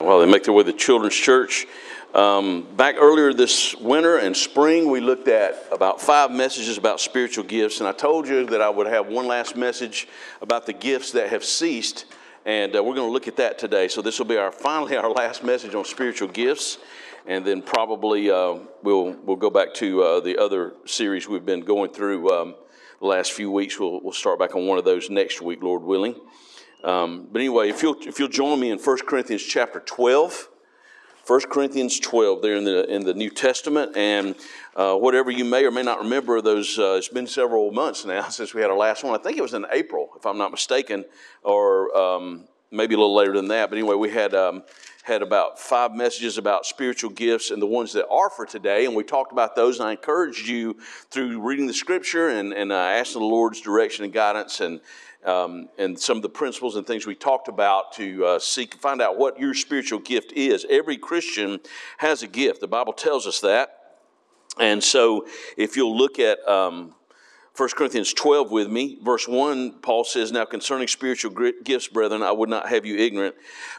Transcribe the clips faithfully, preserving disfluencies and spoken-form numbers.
Well, they make their way to the children's church. Um, back earlier this winter and spring, we looked at about five messages about spiritual gifts. And I told you that I would have one last message about the gifts that have ceased. And uh, we're going to look at that today. So this will be our finally our last message on spiritual gifts. And then probably uh, we'll we'll go back to uh, the other series we've been going through um, the last few weeks. We'll, we'll start back on one of those next week, Lord willing. Um, but anyway, if you'll, if you'll join me in First Corinthians chapter twelve, First Corinthians twelve there in the in the New Testament, and uh, whatever you may or may not remember, those uh, it's been several months now since we had our last one. I think it was in April, if I'm not mistaken, or um, maybe a little later than that. But anyway, we had um, had about five messages about spiritual gifts and the ones that are for today, and we talked about those, and I encouraged you through reading the Scripture and, and uh, asking the Lord's direction and guidance and Um, and some of the principles and things we talked about to uh, seek, find out what your spiritual gift is. Every Christian has a gift. The Bible tells us that. And so if you'll look at um, First Corinthians twelve with me, verse one, Paul says, "Now concerning spiritual gifts, brethren, I would not have you ignorant."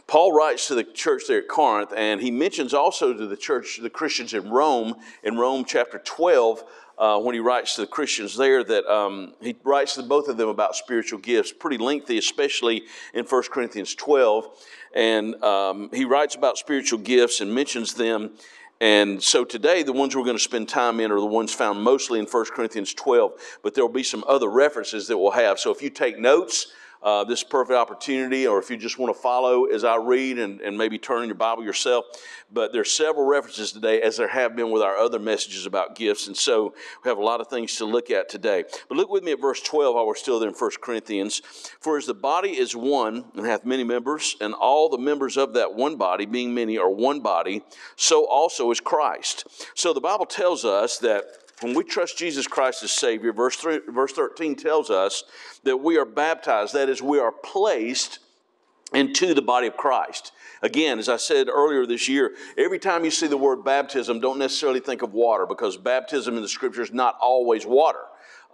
Paul writes to the church there at Corinth, and he mentions also to the church, the Christians in Rome, in Rome chapter twelve, Uh, when he writes to the Christians there, that um, he writes to both of them about spiritual gifts, pretty lengthy, especially in First Corinthians twelve. And um, he writes about spiritual gifts and mentions them. And so today, the ones we're going to spend time in are the ones found mostly in First Corinthians twelve, but there will be some other references that we'll have. So if you take notes, Uh, this perfect opportunity, or if you just want to follow as I read and, and maybe turn in your Bible yourself. But there's several references today, as there have been with our other messages about gifts, and so we have a lot of things to look at today. But look with me at verse twelve while we're still there in First Corinthians. "For as the body is one, and hath many members, and all the members of that one body, being many, are one body, so also is Christ." So the Bible tells us that when we trust Jesus Christ as Savior, verse, three, verse thirteen tells us that we are baptized, that is, we are placed into the body of Christ. Again, as I said earlier this year, every time you see the word baptism, don't necessarily think of water, because baptism in the Scripture is not always water.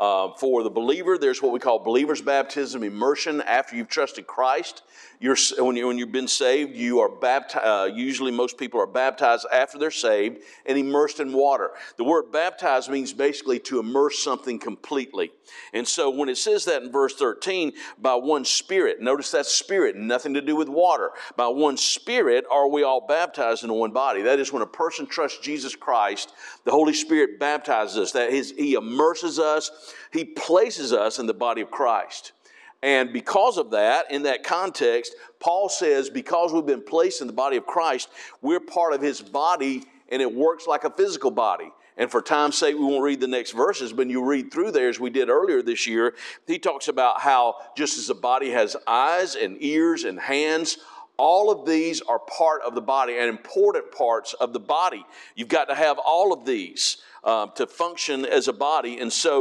Uh, for the believer, there's what we call believer's baptism, immersion. After you've trusted Christ, you're, when, you, when you've been saved, you are baptized. Uh, usually most people are baptized after they're saved and immersed in water. The word baptized means basically to immerse something completely. And so when it says that in verse thirteen, by one Spirit, notice that's Spirit, nothing to do with water. By one Spirit are we all baptized into one body. That is, when a person trusts Jesus Christ, the Holy Spirit baptizes us. That is, He immerses us. He places us in the body of Christ. And because of that, in that context, Paul says, because we've been placed in the body of Christ, we're part of His body, and it works like a physical body. And for time's sake, we won't read the next verses, but you read through there, as we did earlier this year, he talks about how just as the body has eyes and ears and hands, all of these are part of the body and important parts of the body. You've got to have all of these uh, to function as a body. And so,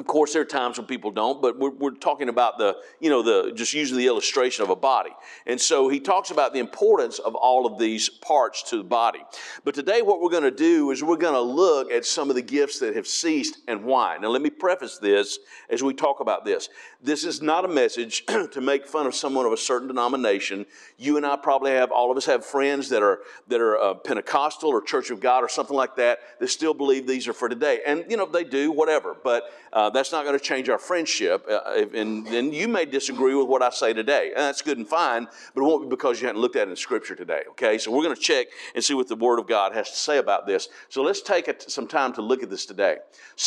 of course, there are times when people don't, but we're, we're talking about the, you know, the just using the illustration of a body. And so he talks about the importance of all of these parts to the body. But today what we're going to do is we're going to look at some of the gifts that have ceased and why. Now let me preface this as we talk about this. This is not a message to make fun of someone of a certain denomination. You and I probably have, all of us have friends that are that are uh, Pentecostal or Church of God or something like that that still believe these are for today. And, you know, they do, whatever, but Uh, Uh, that's not going to change our friendship, uh, and, and you may disagree with what I say today, and that's good and fine, but it won't be because you haven't looked at it in Scripture today, okay? So we're going to check and see what the Word of God has to say about this. So let's take a, some time to look at this today.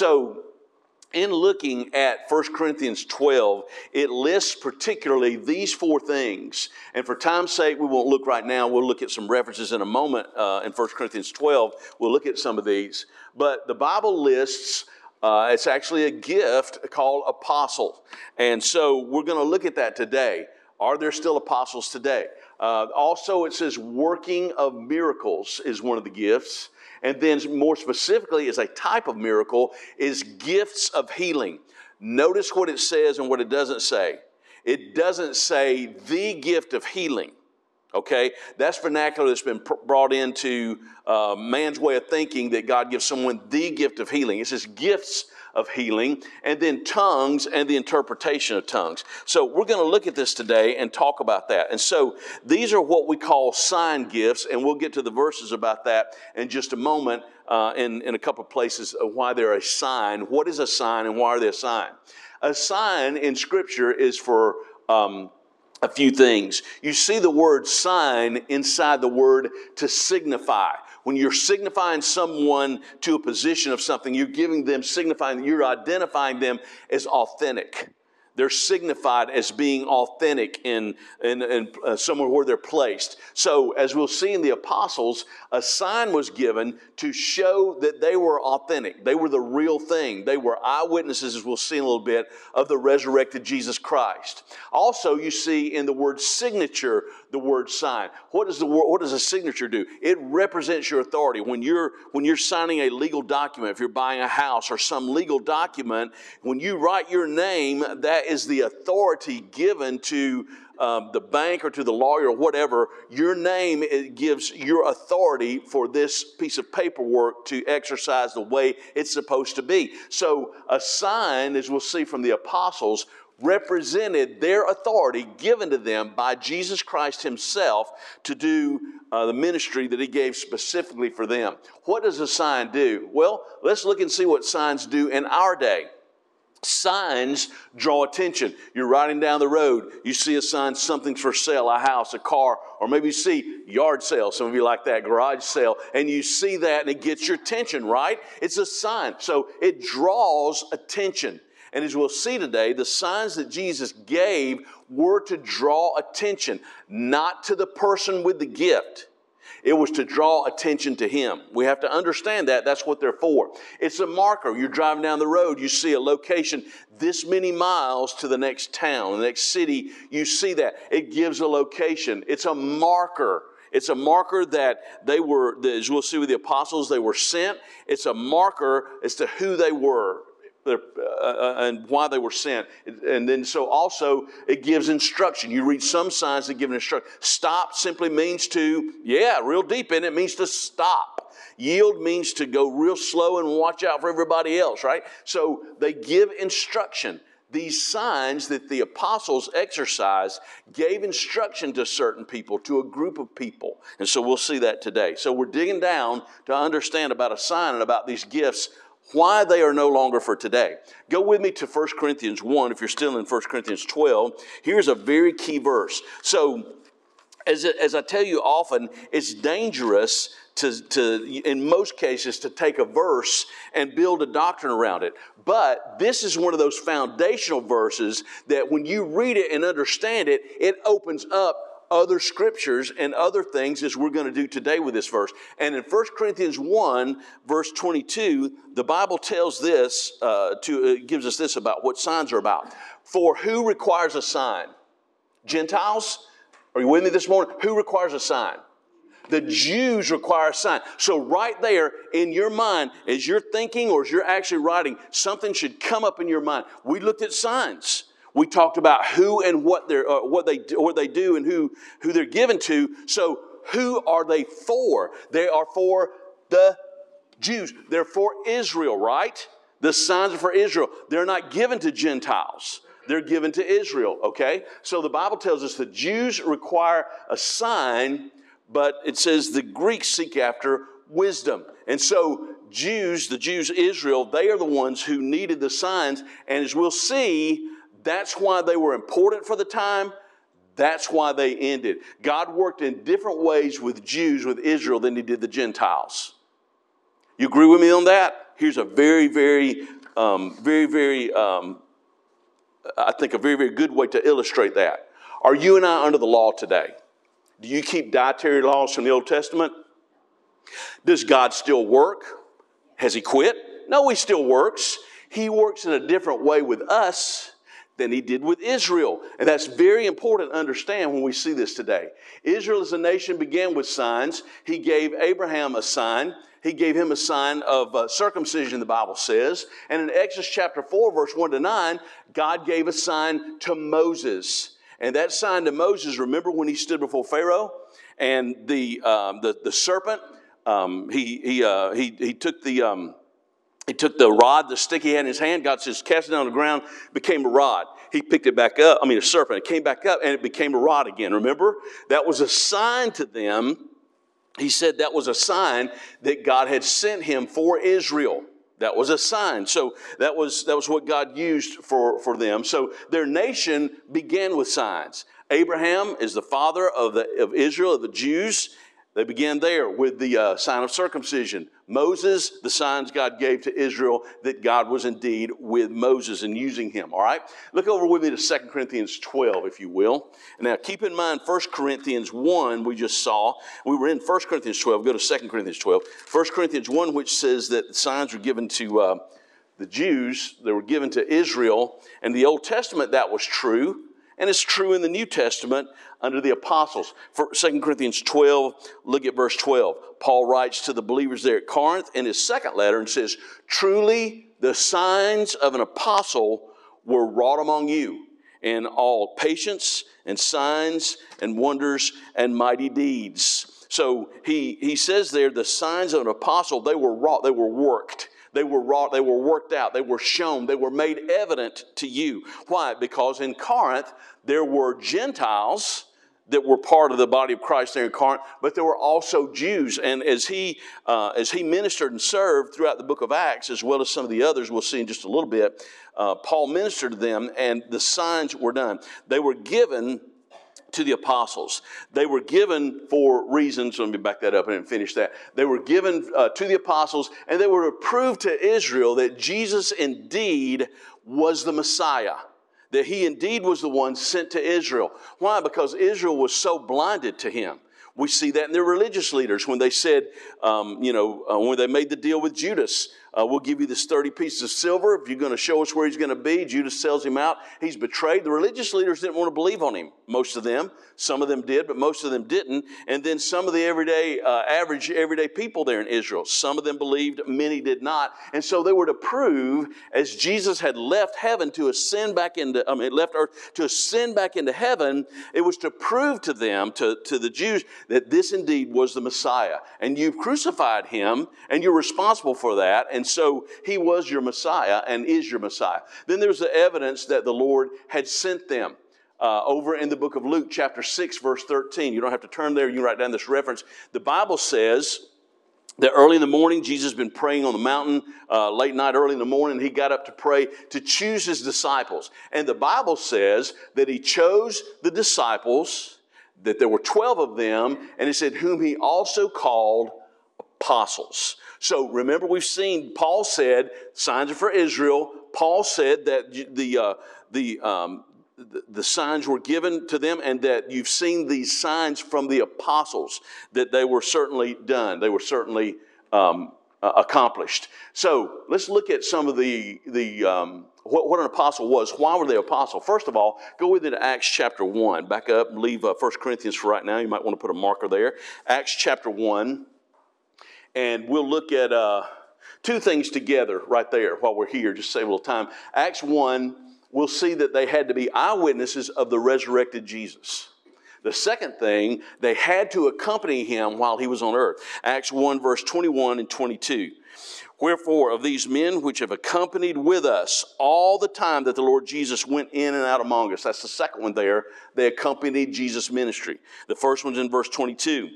So in looking at First Corinthians twelve, it lists particularly these four things. And for time's sake, we won't look right now. We'll look at some references in a moment uh, in First Corinthians twelve. We'll look at some of these. But the Bible lists Uh, it's actually a gift called apostle. And so we're going to look at that today. Are there still apostles today? Uh, also, it says working of miracles is one of the gifts. And then more specifically, as a type of miracle, is gifts of healing. Notice what it says and what it doesn't say. It doesn't say the gift of healing. Okay, that's vernacular that's been pr- brought into uh, man's way of thinking, that God gives someone the gift of healing. It says gifts of healing, and then tongues and the interpretation of tongues. So we're going to look at this today and talk about that. And so these are what we call sign gifts, and we'll get to the verses about that in just a moment uh, in, in a couple of places of why they're a sign. What is a sign and why are they a sign? A sign in Scripture is for um, a few things. You see the word sign inside the word to signify. When you're signifying someone to a position of something, you're giving them, signifying, you're identifying them as authentic. They're signified as being authentic in, in, in uh, somewhere where they're placed. So as we'll see in the apostles, a sign was given to show that they were authentic. They were the real thing. They were eyewitnesses, as we'll see in a little bit, of the resurrected Jesus Christ. Also, you see in the word signature, the word sign. What does the what does a signature do? It represents your authority. When you're, when you're signing a legal document, if you're buying a house or some legal document, when you write your name, that is the authority given to um, the bank or to the lawyer or whatever. Your name, it gives your authority for this piece of paperwork to exercise the way it's supposed to be. So a sign, as we'll see from the apostles, represented their authority given to them by Jesus Christ himself to do uh, the ministry that he gave specifically for them. What does a sign do? Well, let's look and see what signs do in our day. Signs draw attention. You're riding down the road, you see a sign, something's for sale, a house, a car, or maybe you see yard sale, some of you like that, garage sale, and you see that and it gets your attention, right? It's a sign. So it draws attention. And as we'll see today, the signs that Jesus gave were to draw attention, not to the person with the gift. It was to draw attention to him. We have to understand that. That's what they're for. It's a marker. You're driving down the road. You see a location this many miles to the next town, the next city. You see that. It gives a location. It's a marker. It's a marker that they were, as we'll see with the apostles, they were sent. It's a marker as to who they were. Their, uh, and why they were sent. And then so also it gives instruction. You read some signs that give an instruction. Stop simply means to, yeah, real deep in it, means to stop. Yield means to go real slow and watch out for everybody else, right? So they give instruction. These signs that the apostles exercised gave instruction to certain people, to a group of people. And so we'll see that today. So we're digging down to understand about a sign and about these gifts, why they are no longer for today. Go with me to First Corinthians one, if you're still in First Corinthians twelve. Here's a very key verse. So, as, as I tell you often, it's dangerous to, to, in most cases, to take a verse and build a doctrine around it. But this is one of those foundational verses that when you read it and understand it, it opens up other scriptures and other things, as we're going to do today with this verse. And in First Corinthians one, verse twenty-two, the Bible tells this, uh, to, uh, gives us this about what signs are about. For who requires a sign? Gentiles, are you with me this morning? Who requires a sign? The Jews require a sign. So right there in your mind, as you're thinking or as you're actually writing, something should come up in your mind. We looked at signs. We talked about who and what they're, uh, what they do, what they do and who, who they're given to. So who are they for? They are for the Jews. They're for Israel, right? The signs are for Israel. They're not given to Gentiles. They're given to Israel, okay? So the Bible tells us the Jews require a sign, but it says the Greeks seek after wisdom. And so Jews, the Jews, Israel, they are the ones who needed the signs. And as we'll see, that's why they were important for the time. That's why they ended. God worked in different ways with Jews, with Israel, than he did the Gentiles. You agree with me on that? Here's a very, very, um, very, very, um, I think a very, very good way to illustrate that. Are you and I under the law today? Do you keep dietary laws from the Old Testament? Does God still work? Has he quit? No, he still works. He works in a different way with us than he did with Israel. And that's very important to understand when we see this today. Israel as a nation began with signs. He gave Abraham a sign. He gave him a sign of uh, circumcision, the Bible says. And in Exodus chapter four, verse one to nine, God gave a sign to Moses. And that sign to Moses, remember when he stood before Pharaoh and the um, the, the serpent, um, he, he, uh, he, he took the... Um, He took the rod, the stick he had in his hand, God says, cast it on the ground, became a rod. He picked it back up, I mean a serpent. It came back up and it became a rod again. Remember? That was a sign to them. He said that was a sign that God had sent him for Israel. That was a sign. So that was, that was what God used for, for them. So their nation began with signs. Abraham is the father of, the, of Israel, of the Jews. They began there with the uh, sign of circumcision. Moses, the signs God gave to Israel that God was indeed with Moses and using him, all right? Look over with me to Second Corinthians twelve, if you will. Now, keep in mind First Corinthians one we just saw. We were in First Corinthians twelve. Go to Second Corinthians twelve. First Corinthians one, which says that the signs were given to uh, the Jews. They were given to Israel. In the Old Testament, that was true. And it's true in the New Testament under the apostles. For Second Corinthians twelve, look at verse twelve. Paul writes to the believers there at Corinth in his second letter and says, truly the signs of an apostle were wrought among you in all patience and signs and wonders and mighty deeds. So he, he says there the signs of an apostle, they were wrought, they were worked. They were wrought, they were worked out, they were shown, they were made evident to you. Why? Because in Corinth, there were Gentiles that were part of the body of Christ there in Corinth, but there were also Jews. And as he, uh, as he ministered and served throughout the book of Acts, as well as some of the others we'll see in just a little bit, uh, Paul ministered to them and the signs were done. They were given to the apostles. They were given for reasons, let me back that up and finish that. They were given uh, to the apostles and they were to prove to Israel that Jesus indeed was the Messiah, that he indeed was the one sent to Israel. Why? Because Israel was so blinded to him. We see that in their religious leaders when they said, um, you know, uh, when they made the deal with Judas, uh, we'll give you this thirty pieces of silver if you're going to show us where he's going to be. Judas sells him out. He's betrayed. The religious leaders didn't want to believe on him. Most of them. Some of them did, but most of them didn't. And then some of the everyday, uh, average everyday people there in Israel, some of them believed, many did not. And so they were to prove, as Jesus had left heaven to ascend back into, I mean, left earth to ascend back into heaven, it was to prove to them, to, to the Jews, that this indeed was the Messiah. And you've crucified him, and you're responsible for that. And so he was your Messiah and is your Messiah. Then there's the evidence that the Lord had sent them. Uh, over in the book of Luke, chapter six, verse thirteen. You don't have to turn there. You can write down this reference. The Bible says that early in the morning, Jesus had been praying on the mountain, uh, late night, early in the morning, he got up to pray to choose his disciples. And the Bible says that he chose the disciples, that there were twelve of them, and it said, whom he also called apostles. So remember, we've seen, Paul said, signs are for Israel. Paul said that the, uh, the, um, the, the signs were given to them and that you've seen these signs from the apostles, that they were certainly done. They were certainly um, uh, accomplished. So let's look at some of the, the um, what, what an apostle was. Why were they apostle? First of all, go with it to Acts chapter one. Back up and leave uh, First Corinthians for right now. You might want to put a marker there. Acts chapter one. And we'll look at uh, two things together right there while we're here, just save a little time. Acts one, we'll see that they had to be eyewitnesses of the resurrected Jesus. The second thing, they had to accompany him while he was on earth. Acts one, verse twenty-one and twenty-two. Wherefore, of these men which have accompanied with us all the time that the Lord Jesus went in and out among us. That's the second one there. They accompanied Jesus' ministry. The first one's in verse twenty-two.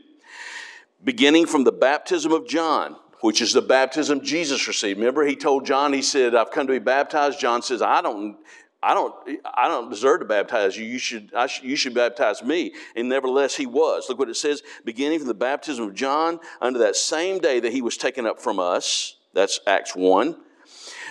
Beginning from the baptism of John, which is the baptism Jesus received. Remember, he told John, he said, I've come to be baptized. John says, I don't, I don't, I don't deserve to baptize you. You should, I sh- you should baptize me. And nevertheless, he was. Look what it says. Beginning from the baptism of John, unto that same day that he was taken up from us, that's Acts one,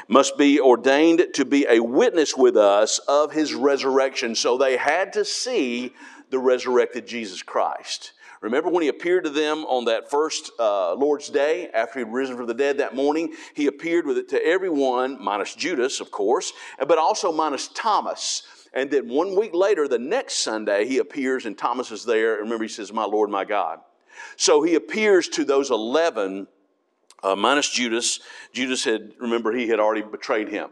must be ordained to be a witness with us of his resurrection. So they had to see the resurrected Jesus Christ. Remember when he appeared to them on that first uh, Lord's Day after he'd risen from the dead that morning? He appeared with it to everyone, minus Judas, of course, but also minus Thomas. And then one week later, the next Sunday, he appears and Thomas is there. And remember, he says, my Lord, my God. So he appears to those eleven, uh, minus Judas. Judas had, remember, he had already betrayed him.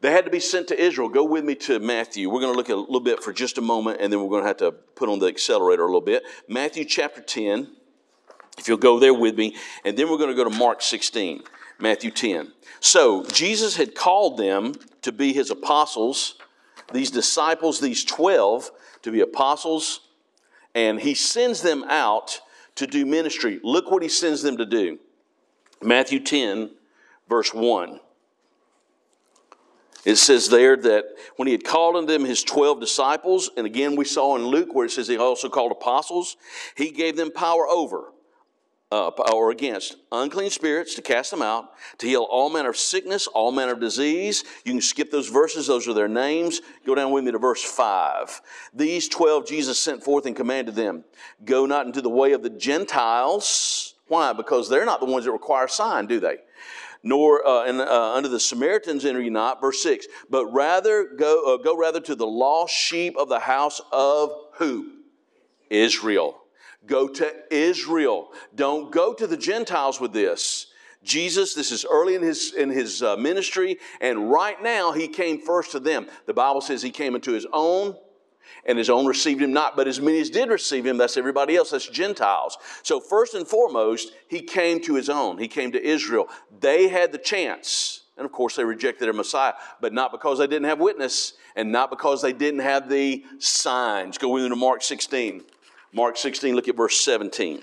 They had to be sent to Israel. Go with me to Matthew. We're going to look at a little bit for just a moment, and then we're going to have to put on the accelerator a little bit. Matthew chapter ten, if you'll go there with me, and then we're going to go to Mark sixteen. Matthew ten. So Jesus had called them to be his apostles, these disciples, these twelve, to be apostles, and he sends them out to do ministry. Look what he sends them to do. Matthew ten, verse one. It says there that when he had called unto them his twelve disciples, and again we saw in Luke where it says he also called apostles, he gave them power over, uh, or against, unclean spirits to cast them out, to heal all manner of sickness, all manner of disease. You can skip those verses. Those are their names. Go down with me to verse five. These twelve Jesus sent forth and commanded them, go not into the way of the Gentiles. Why? Because they're not the ones that require a sign, do they? Nor uh, and, uh, under the Samaritans enter ye not, verse six. But rather go uh, go rather to the lost sheep of the house of who? Israel. Go to Israel. Don't go to the Gentiles with this. Jesus, this is early in his in his uh, ministry, and right now he came first to them. The Bible says he came into his own, and his own received him not. But as many as did receive him, that's everybody else, that's Gentiles. So first and foremost, he came to his own. He came to Israel. They had the chance. And of course, they rejected their Messiah, but not because they didn't have witness and not because they didn't have the signs. Go into Mark sixteen. Mark sixteen, look at verse seventeen.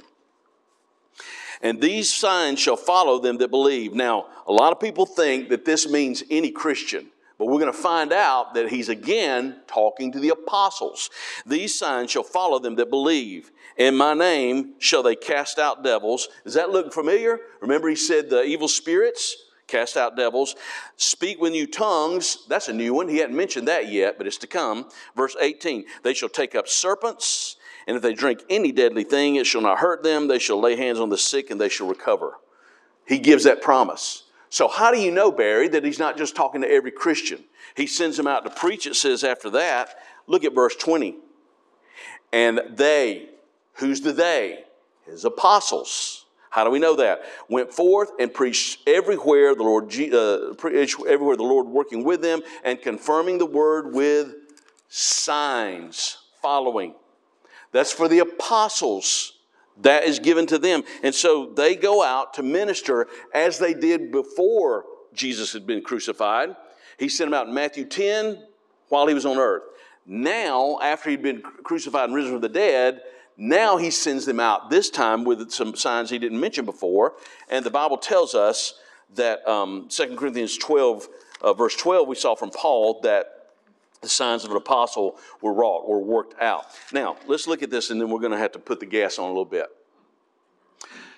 And these signs shall follow them that believe. Now, a lot of people think that this means any Christian. But we're going to find out that he's again talking to the apostles. These signs shall follow them that believe. In my name shall they cast out devils. Does that look familiar? Remember he said the evil spirits cast out devils. Speak with new tongues. That's a new one. He hadn't mentioned that yet, but it's to come. Verse eighteen, they shall take up serpents, and if they drink any deadly thing, it shall not hurt them. They shall lay hands on the sick, and they shall recover. He gives that promise. So how do you know, Barry, that he's not just talking to every Christian? He sends them out to preach, it says after that. Look at verse twenty. And they, who's the they? His apostles. How do we know that? Went forth and preached everywhere, the Lord, uh, preached everywhere the Lord working with them and confirming the word with signs following. That's for the apostles. That is given to them. And so they go out to minister as they did before Jesus had been crucified. He sent them out in Matthew ten while he was on earth. Now, after he'd been crucified and risen from the dead, now he sends them out, this time with some signs he didn't mention before. And the Bible tells us that um, Second Corinthians twelve, uh, verse twelve, we saw from Paul that the signs of an apostle were wrought or worked out. Now, let's look at this, and then we're going to have to put the gas on a little bit.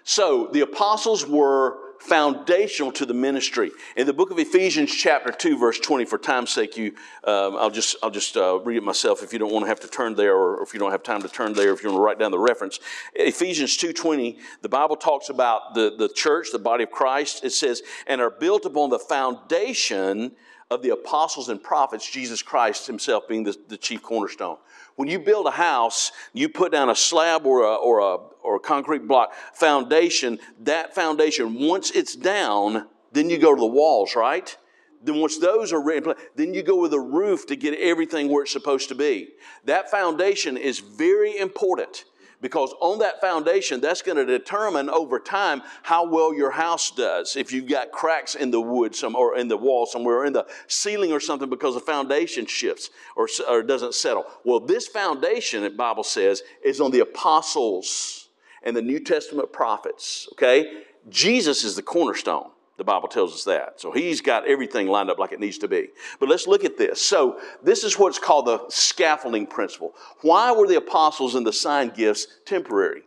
So, the apostles were foundational to the ministry. In the book of Ephesians, chapter two, verse twenty, for time's sake, you, um, I'll just, I'll just uh, read it myself if you don't want to have to turn there, or if you don't have time to turn there, if you want to write down the reference. Ephesians two twenty, the Bible talks about the, the church, the body of Christ. It says, and are built upon the foundation of the apostles and prophets, Jesus Christ himself being the, the chief cornerstone. When you build a house, you put down a slab or a, or a, or a concrete block foundation. That foundation, once it's down, then you go to the walls, right? Then once those are in place, then you go with a roof to get everything where it's supposed to be. That foundation is very important, because on that foundation, that's going to determine over time how well your house does. If you've got cracks in the wood some, or in the wall somewhere, or in the ceiling or something, because the foundation shifts or, or doesn't settle. Well, this foundation, the Bible says, is on the apostles and the New Testament prophets, okay? Jesus is the cornerstone. The Bible tells us that. So he's got everything lined up like it needs to be. But let's look at this. So this is what's called the scaffolding principle. Why were the apostles and the sign gifts temporary?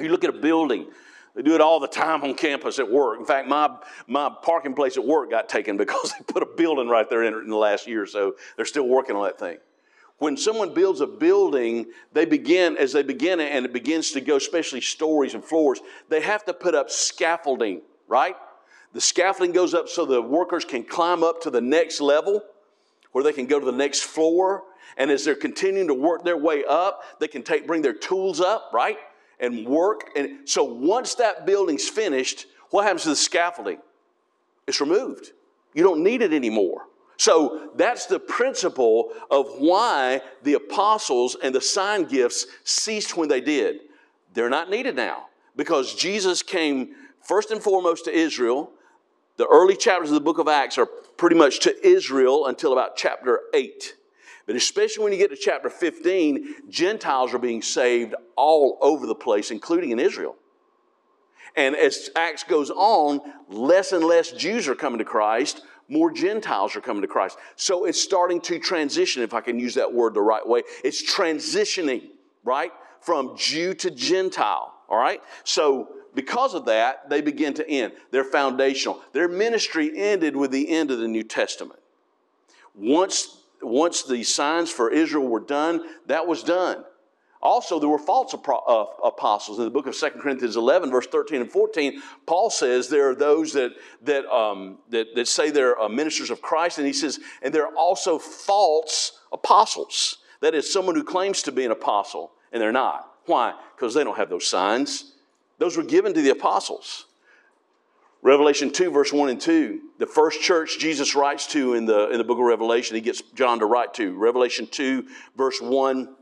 You look at a building. They do it all the time on campus at work. In fact, my, my parking place at work got taken because they put a building right there in it in the last year or so. They're still working on that thing. When someone builds a building, they begin, as they begin it, and it begins to go, especially stories and floors, they have to put up scaffolding, right? The scaffolding goes up so the workers can climb up to the next level where they can go to the next floor. And as they're continuing to work their way up, they can take bring their tools up, right, and work. And so once that building's finished, what happens to the scaffolding? It's removed. You don't need it anymore. So that's the principle of why the apostles and the sign gifts ceased when they did. They're not needed now because Jesus came first and foremost to Israel. the early chapters of the book of Acts are pretty much to Israel until about chapter eight. But especially when you get to chapter fifteen, Gentiles are being saved all over the place, including in Israel. And as Acts goes on, less and less Jews are coming to Christ, more Gentiles are coming to Christ. So it's starting to transition, if I can use that word the right way. It's transitioning, right, from Jew to Gentile, all right? So because of that, they begin to end. They're foundational. Their ministry ended with the end of the New Testament. Once... Once the signs for Israel were done, that was done. Also, there were false apostles. In the book of Second Corinthians eleven, verse thirteen and fourteen, Paul says there are those that, that, um, that, that say they're uh, ministers of Christ, and he says, and there are also false apostles. That is, someone who claims to be an apostle, and they're not. Why? Because they don't have those signs. Those were given to the apostles. Revelation two, verse one and two, the first church Jesus writes to in the, in the book of Revelation, he gets John to write to. Revelation two, verse one,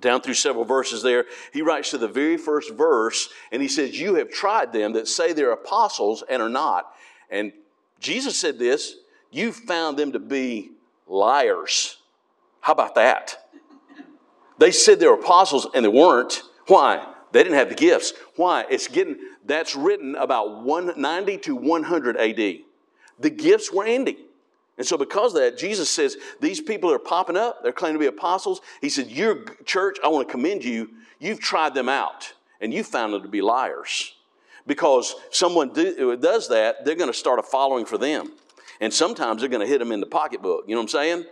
down through several verses there, he writes to the very first verse, and he says, you have tried them that say they're apostles and are not. And Jesus said this, you found them to be liars. How about that? They said they were apostles and they weren't. Why? They didn't have the gifts. Why? It's getting, that's written about ninety to one hundred A D. The gifts were ending. And so because of that, Jesus says, these people are popping up. They're claiming to be apostles. He said, your church, I want to commend you. You've tried them out, and you found them to be liars. Because someone do, does that, they're going to start a following for them. And sometimes they're going to hit them in the pocketbook. You know what I'm saying?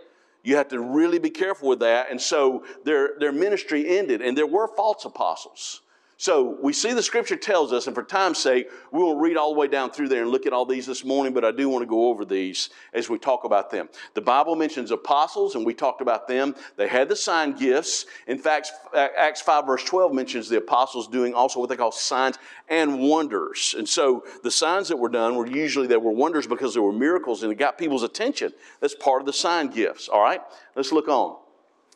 You have to really be careful with that. And so their, their ministry ended, and there were false apostles. So we see the Scripture tells us, and for time's sake, we won't read all the way down through there and look at all these this morning, but I do want to go over these as we talk about them. The Bible mentions apostles, and we talked about them. They had the sign gifts. In fact, Acts five verse twelve mentions the apostles doing also what they call signs and wonders. And so the signs that were done were usually they were wonders because there were miracles, and it got people's attention. That's part of the sign gifts, all right? Let's look on.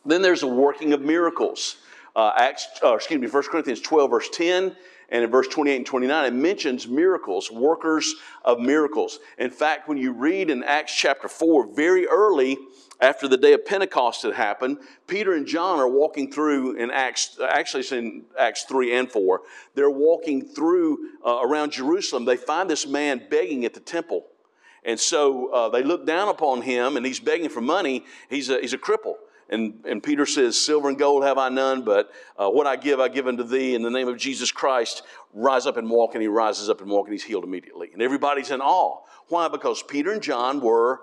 Then there's the working of miracles. Uh, Acts, uh, excuse me, First Corinthians twelve, verse ten, and in verse twenty-eight and twenty-nine, it mentions miracles, workers of miracles. In fact, when you read in Acts chapter four, very early after the day of Pentecost had happened, Peter and John are walking through in Acts, actually it's in Acts three and four, they're walking through uh, around Jerusalem. They find this man begging at the temple. And so uh, they look down upon him, and he's begging for money. He's a, he's a cripple. And, and Peter says, silver and gold have I none, but uh, what I give, I give unto thee in the name of Jesus Christ. Rise up and walk. And he rises up and walk, and he's healed immediately. And everybody's in awe. Why? Because Peter and John were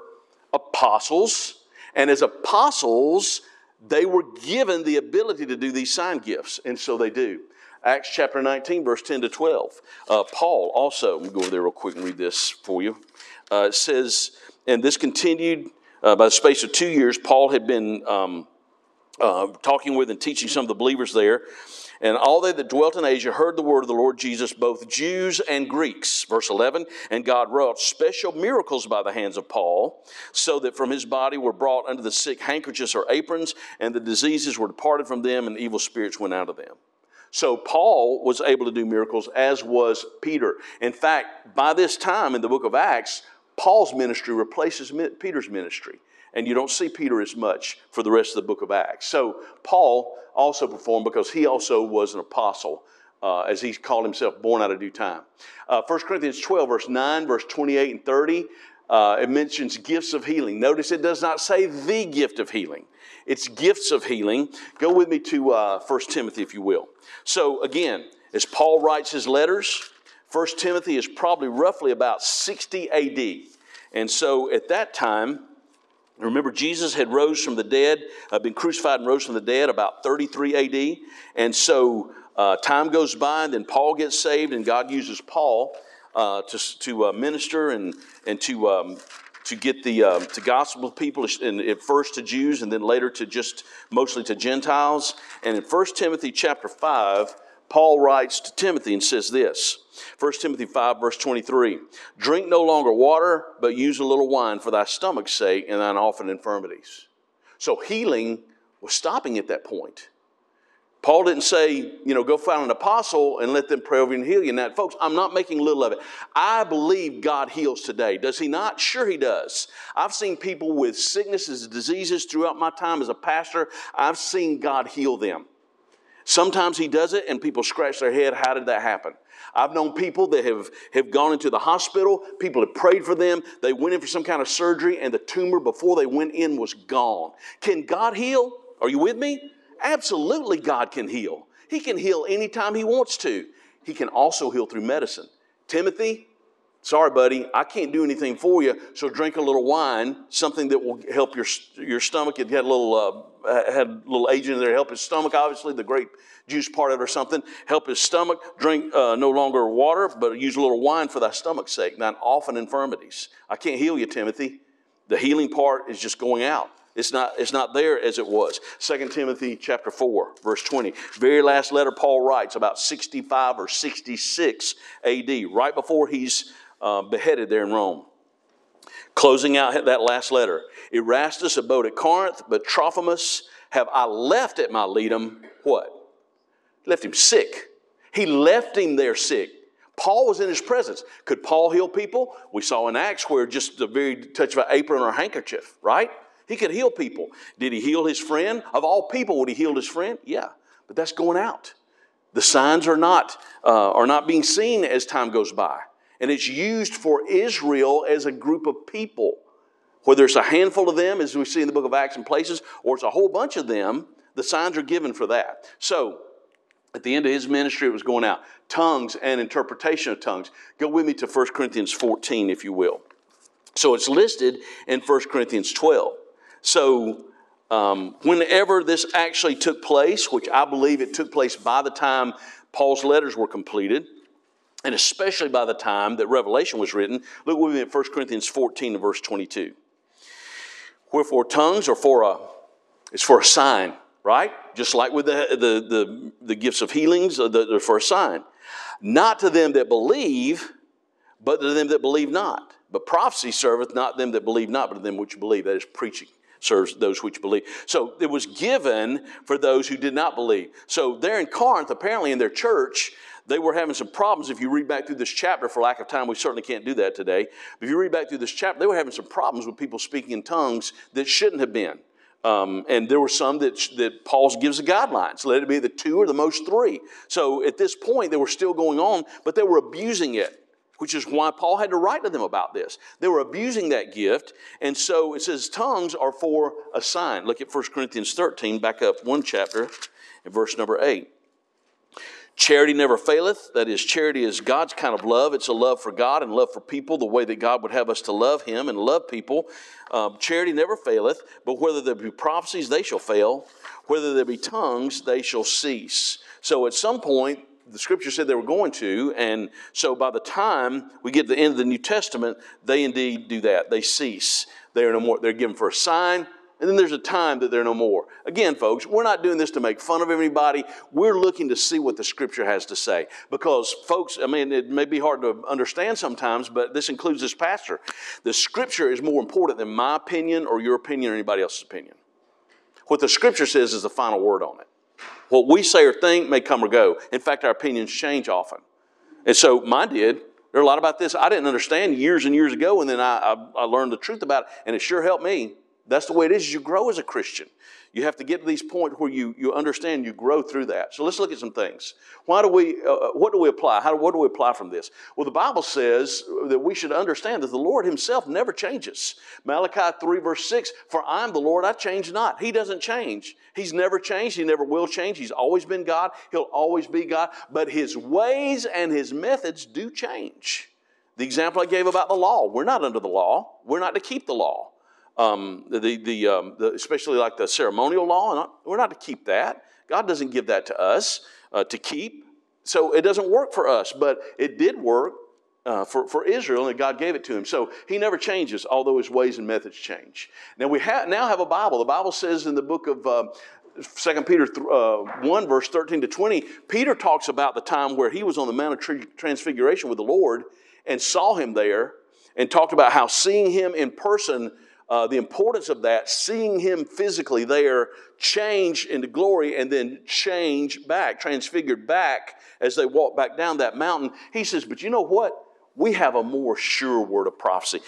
apostles. And as apostles, they were given the ability to do these sign gifts. And so they do. Acts chapter nineteen, verse ten to twelve. Uh, Paul also, let me go over there real quick and read this for you. Uh, it says, and this continued... Uh, by the space of two years, Paul had been um, uh, talking with and teaching some of the believers there. And all they that dwelt in Asia heard the word of the Lord Jesus, both Jews and Greeks. Verse eleven, and God wrought special miracles by the hands of Paul, so that from his body were brought unto the sick handkerchiefs or aprons, and the diseases were departed from them, and evil spirits went out of them. So Paul was able to do miracles, as was Peter. In fact, by this time in the book of Acts, Paul's ministry replaces Peter's ministry, and you don't see Peter as much for the rest of the book of Acts. So Paul also performed because he also was an apostle, uh, as he called himself, born out of due time. Uh, First Corinthians twelve, verse nine, verse twenty-eight and thirty, uh, it mentions gifts of healing. Notice it does not say the gift of healing. It's gifts of healing. Go with me to uh, First Timothy, if you will. So again, as Paul writes his letters, First Timothy is probably roughly about sixty A D. And so at that time, remember Jesus had rose from the dead, uh, been crucified and rose from the dead about thirty-three A D. And so uh, time goes by, and then Paul gets saved, and God uses Paul uh, to, to uh, minister and, and to... Um, to get the um, to gospel people, and at first to Jews, and then later to just mostly to Gentiles. And in First Timothy chapter five, Paul writes to Timothy and says this, First Timothy five, verse twenty-three, drink no longer water, but use a little wine for thy stomach's sake and thine often infirmities. So healing was stopping at that point. Paul didn't say, you know, go find an apostle and let them pray over you and heal you. Now, folks, I'm not making little of it. I believe God heals today. Does he not? Sure he does. I've seen people with sicknesses, diseases throughout my time as a pastor. I've seen God heal them. Sometimes he does it and people scratch their head. How did that happen? I've known people that have, have gone into the hospital. People have prayed for them. They went in for some kind of surgery and the tumor before they went in was gone. Can God heal? Are you with me? Absolutely, God can heal. He can heal anytime he wants to. He can also heal through medicine. Timothy, sorry, buddy, I can't do anything for you, so drink a little wine, something that will help your, your stomach. It had a little, uh, had a little agent in there to help his stomach, obviously, the grape juice part of it or something. Help his stomach. Drink uh, no longer water, but use a little wine for thy stomach's sake, thine often infirmities. I can't heal you, Timothy. The healing part is just going out. It's not, it's not there as it was. Second Timothy chapter four, verse twenty. Very last letter Paul writes about sixty-five or sixty-six A D, right before he's uh, beheaded there in Rome. Closing out that last letter. Erastus abode at Corinth, but Trophimus have I left at Miletum. What? Left him sick. He left him there sick. Paul was in his presence. Could Paul heal people? We saw in Acts where just the very touch of an apron or a handkerchief, right? He could heal people. Did he heal his friend? Of all people, would he heal his friend? Yeah, but that's going out. The signs are not, uh, are not being seen as time goes by. And it's used for Israel as a group of people. Whether it's a handful of them, as we see in the book of Acts and places, or it's a whole bunch of them, the signs are given for that. So, at the end of his ministry, it was going out. Tongues and interpretation of tongues. Go with me to First Corinthians fourteen, if you will. So it's listed in First Corinthians twelve. So um, whenever this actually took place, which I believe it took place by the time Paul's letters were completed, and especially by the time that Revelation was written, look with me at First Corinthians fourteen, verse twenty-two. Wherefore tongues are for a, it's for a sign, right? Just like with the, the, the, the gifts of healings, they're for a sign. Not to them that believe, but to them that believe not. But prophecy serveth not them that believe not, but to them which believe. That is preaching. Serves those which believe. So it was given for those who did not believe. So there in Corinth, apparently in their church, they were having some problems. If you read back through this chapter, for lack of time, we certainly can't do that today. But if you read back through this chapter, they were having some problems with people speaking in tongues that shouldn't have been. Um, and there were some that, that Paul gives the guidelines. Let it be the two or the most three. So at this point, they were still going on, but they were abusing it, which is why Paul had to write to them about this. They were abusing that gift, and so it says tongues are for a sign. Look at First Corinthians thirteen, back up one chapter, in verse number eight. Charity never faileth. That is, charity is God's kind of love. It's a love for God and love for people, the way that God would have us to love him and love people. Um, charity never faileth, but whether there be prophecies, they shall fail. Whether there be tongues, they shall cease. So at some point, the scripture said they were going to, and so by the time we get to the end of the New Testament, they indeed do that. They cease. They are no more. They're given for a sign, and then there's a time that they're no more. Again, folks, we're not doing this to make fun of anybody. We're looking to see what the scripture has to say. Because, folks, I mean, it may be hard to understand sometimes, but this includes this pastor. The scripture is more important than my opinion or your opinion or anybody else's opinion. What the scripture says is the final word on it. What we say or think may come or go. In fact, our opinions change often. And so mine did. There are a lot about this I didn't understand years and years ago, and then I, I, I learned the truth about it, and it sure helped me. That's the way it is. You grow as a Christian. You have to get to these points where you, you understand, you grow through that. So let's look at some things. Why do we? Uh, what do we apply? How do, what do we apply from this? Well, the Bible says that we should understand that the Lord himself never changes. Malachi three verse six, for I am the Lord, I change not. He doesn't change. He's never changed. He never will change. He's always been God. He'll always be God. But his ways and his methods do change. The example I gave about the law, we're not under the law. We're not to keep the law. Um, the, the, um, the, especially like the ceremonial law, we're not to keep that. God doesn't give that to us uh, to keep. So it doesn't work for us, but it did work uh, for, for Israel, and God gave it to him. So he never changes, although his ways and methods change. Now we ha- now have a Bible. The Bible says in the book of uh, Second Peter one, verse thirteen to twenty, Peter talks about the time where he was on the Mount of Transfiguration with the Lord and saw him there and talked about how seeing him in person uh, the importance of that, seeing him physically there change into glory and then change back, transfigured back as they walk back down that mountain. He says, but you know what? We have a more sure word of prophecy.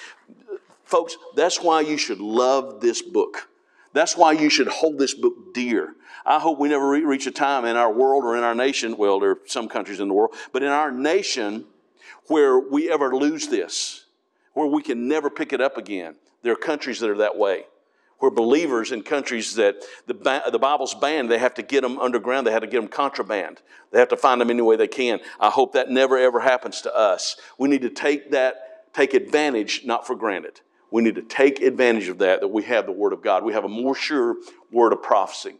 Folks, that's why you should love this book. That's why you should hold this book dear. I hope we never re- reach a time in our world or in our nation, well, there are some countries in the world, but in our nation where we ever lose this, where we can never pick it up again. There are countries that are that way, where believers in countries that the, ba- the Bible's banned, they have to get them underground, they have to get them contraband. They have to find them any way they can. I hope that never, ever happens to us. We need to take that, take advantage, not for granted. We need to take advantage of that, that we have the Word of God. We have a more sure word of prophecy.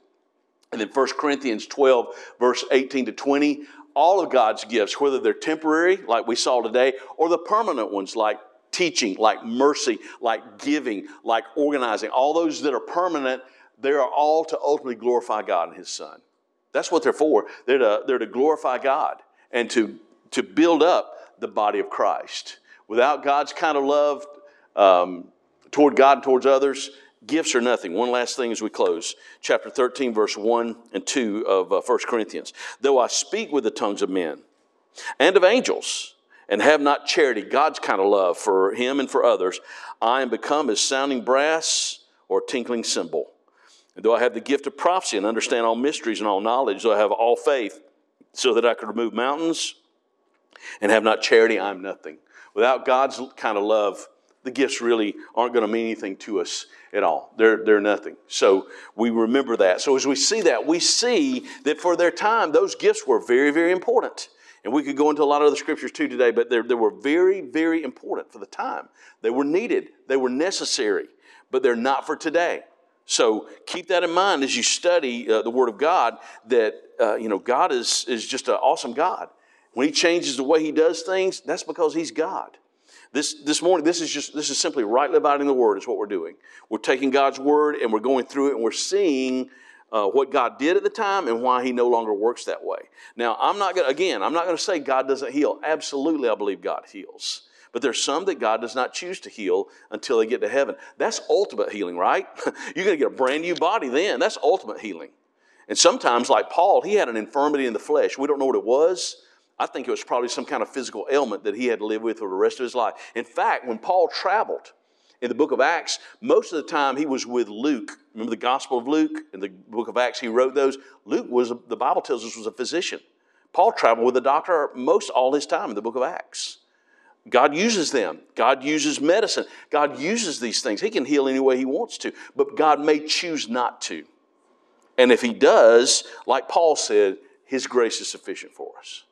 And then First Corinthians twelve, verse eighteen to twenty, all of God's gifts, whether they're temporary, like we saw today, or the permanent ones, like teaching, like mercy, like giving, like organizing, all those that are permanent, they are all to ultimately glorify God and His Son. That's what they're for. They're to, they're to glorify God and to, to build up the body of Christ. Without God's kind of love, Um, toward God and towards others, gifts are nothing. One last thing as we close. Chapter thirteen, verse one and two of uh, First Corinthians. Though I speak with the tongues of men and of angels and have not charity, God's kind of love for him and for others, I am become as sounding brass or tinkling cymbal. And though I have the gift of prophecy and understand all mysteries and all knowledge, though I have all faith so that I could remove mountains and have not charity, I am nothing. Without God's kind of love, the gifts really aren't going to mean anything to us at all. They're, they're nothing. So we remember that. So as we see that, we see that for their time, those gifts were very, very important. And we could go into a lot of other scriptures too today, but they were very, very important for the time. They were needed. They were necessary, but they're not for today. So keep that in mind as you study uh, the Word of God, that uh, you know God is, is just an awesome God. When He changes the way He does things, that's because He's God. This this morning, this is just this is simply rightly dividing the Word is what we're doing. We're taking God's Word and we're going through it and we're seeing uh, what God did at the time and why He no longer works that way. Now, I'm not gonna, again, I'm not going to say God doesn't heal. Absolutely, I believe God heals. But there's some that God does not choose to heal until they get to heaven. That's ultimate healing, right? You're going to get a brand new body then. That's ultimate healing. And sometimes, like Paul, he had an infirmity in the flesh. We don't know what it was. I think it was probably some kind of physical ailment that he had to live with for the rest of his life. In fact, when Paul traveled in the book of Acts, most of the time he was with Luke. Remember the Gospel of Luke? In the book of Acts, he wrote those. Luke was, the Bible tells us, was a physician. Paul traveled with a doctor most all his time in the book of Acts. God uses them. God uses medicine. God uses these things. He can heal any way He wants to, but God may choose not to. And if He does, like Paul said, His grace is sufficient for us.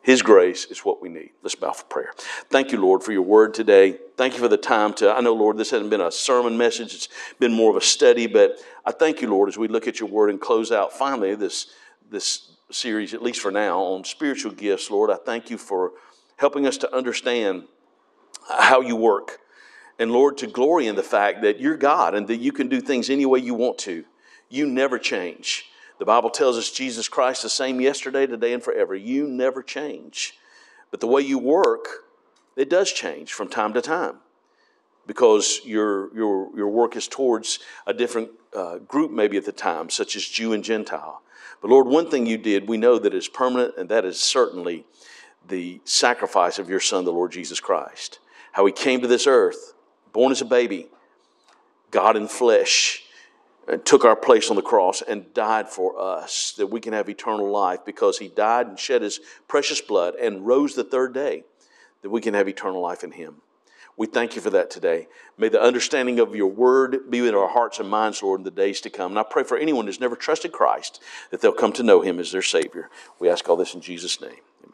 His grace is what we need. Let's bow for prayer. Thank you, Lord, for your word today. Thank you for the time to, I know, Lord, this hasn't been a sermon message. It's been more of a study, but I thank you, Lord, as we look at your word and close out finally this, this series, at least for now, on spiritual gifts. Lord, I thank you for helping us to understand how you work. And Lord, to glory in the fact that you're God and that you can do things any way you want to. You never change. The Bible tells us Jesus Christ the same yesterday, today, and forever. You never change. But the way you work, it does change from time to time because your, your, your work is towards a different uh, group maybe at the time, such as Jew and Gentile. But Lord, one thing you did, we know that is permanent, and that is certainly the sacrifice of your Son, the Lord Jesus Christ. How He came to this earth, born as a baby, God in flesh, and took our place on the cross and died for us that we can have eternal life because He died and shed His precious blood and rose the third day that we can have eternal life in Him. We thank you for that today. May the understanding of your word be in our hearts and minds, Lord, in the days to come. And I pray for anyone who's never trusted Christ that they'll come to know Him as their Savior. We ask all this in Jesus' name.